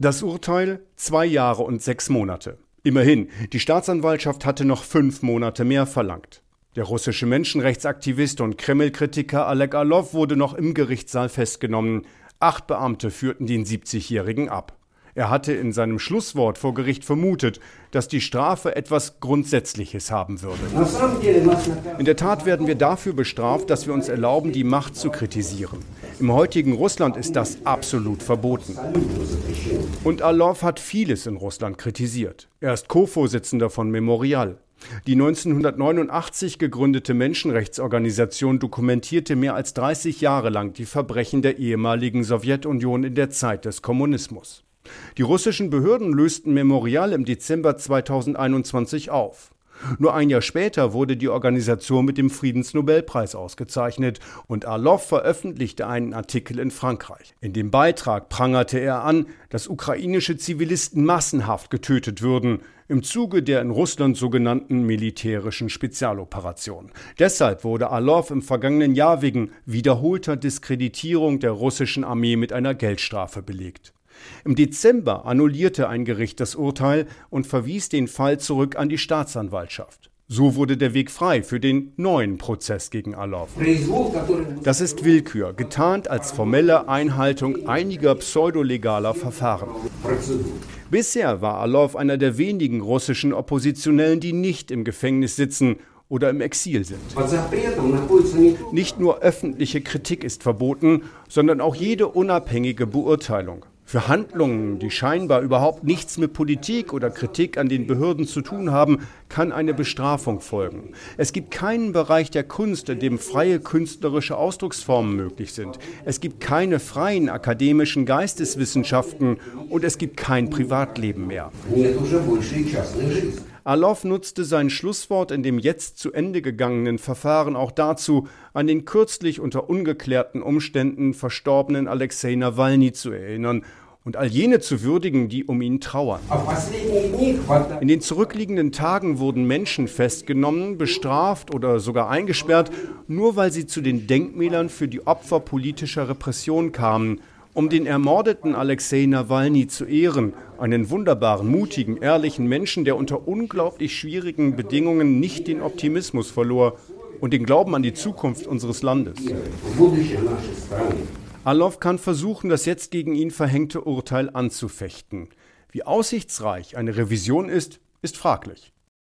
Das Urteil 2 Jahre und 6 Monate. Immerhin, die Staatsanwaltschaft hatte noch 5 Monate mehr verlangt. Der russische Menschenrechtsaktivist und Kreml-Kritiker Oleg Orlow wurde noch im Gerichtssaal festgenommen. 8 Beamte führten den 70-Jährigen ab. Er hatte in seinem Schlusswort vor Gericht vermutet, dass die Strafe etwas Grundsätzliches haben würde. In der Tat werden wir dafür bestraft, dass wir uns erlauben, die Macht zu kritisieren. Im heutigen Russland ist das absolut verboten. Und Orlow hat vieles in Russland kritisiert. Er ist Co-Vorsitzender von Memorial. Die 1989 gegründete Menschenrechtsorganisation dokumentierte mehr als 30 Jahre lang die Verbrechen der ehemaligen Sowjetunion in der Zeit des Kommunismus. Die russischen Behörden lösten Memorial im Dezember 2021 auf. Nur ein Jahr später wurde die Organisation mit dem Friedensnobelpreis ausgezeichnet und Orlow veröffentlichte einen Artikel in Frankreich. In dem Beitrag prangerte er an, dass ukrainische Zivilisten massenhaft getötet würden, im Zuge der in Russland sogenannten militärischen Spezialoperation. Deshalb wurde Orlow im vergangenen Jahr wegen wiederholter Diskreditierung der russischen Armee mit einer Geldstrafe belegt. Im Dezember annullierte ein Gericht das Urteil und verwies den Fall zurück an die Staatsanwaltschaft. So wurde der Weg frei für den neuen Prozess gegen Orlow. Das ist Willkür, getarnt als formelle Einhaltung einiger pseudolegaler Verfahren. Bisher war Orlow einer der wenigen russischen Oppositionellen, die nicht im Gefängnis sitzen oder im Exil sind. Nicht nur öffentliche Kritik ist verboten, sondern auch jede unabhängige Beurteilung. Für Handlungen, die scheinbar überhaupt nichts mit Politik oder Kritik an den Behörden zu tun haben, kann eine Bestrafung folgen. Es gibt keinen Bereich der Kunst, in dem freie künstlerische Ausdrucksformen möglich sind. Es gibt keine freien akademischen Geisteswissenschaften und es gibt kein Privatleben mehr. Orlow nutzte sein Schlusswort in dem jetzt zu Ende gegangenen Verfahren auch dazu, an den kürzlich unter ungeklärten Umständen verstorbenen Alexej Nawalny zu erinnern und all jene zu würdigen, die um ihn trauern. In den zurückliegenden Tagen wurden Menschen festgenommen, bestraft oder sogar eingesperrt, nur weil sie zu den Denkmälern für die Opfer politischer Repression kamen, um den ermordeten Alexej Nawalny zu ehren, einen wunderbaren, mutigen, ehrlichen Menschen, der unter unglaublich schwierigen Bedingungen nicht den Optimismus verlor und den Glauben an die Zukunft unseres Landes. Orlow kann versuchen, das jetzt gegen ihn verhängte Urteil anzufechten. Wie aussichtsreich eine Revision ist, ist fraglich.